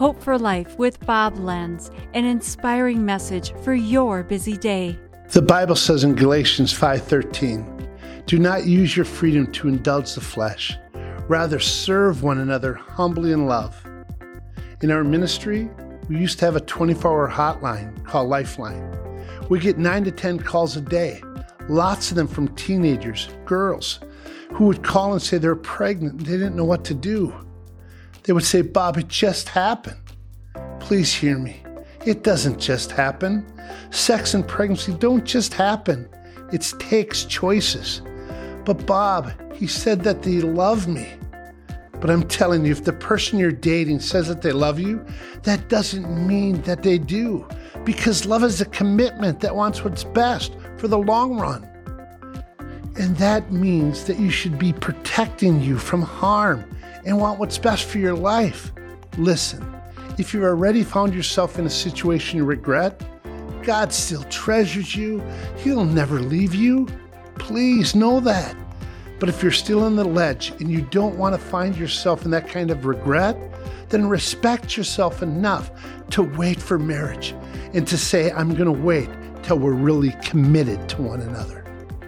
Hope for Life with Bob Lenz, an inspiring message for your busy day. The Bible says in Galatians 5:13, "Do not use your freedom to indulge the flesh. Rather, serve one another humbly in love." In our ministry, we used to have a 24-hour hotline called Lifeline. We get 9 to 10 calls a day, lots of them from teenagers, girls, who would call and say they're pregnant and they didn't know what to do. They would say, "Bob, it just happened." Please hear me. It doesn't just happen. Sex and pregnancy don't just happen. It takes choices. "But Bob, he said that they love me." But I'm telling you, if the person you're dating says that they love you, that doesn't mean that they do. Because love is a commitment that wants what's best for the long run. And that means that you should be protecting you from harm and want what's best for your life. Listen, if you've already found yourself in a situation you regret, God still treasures you. He'll never leave you. Please know that. But if you're still on the ledge and you don't want to find yourself in that kind of regret, then respect yourself enough to wait for marriage and to say, "I'm going to wait till we're really committed to one another."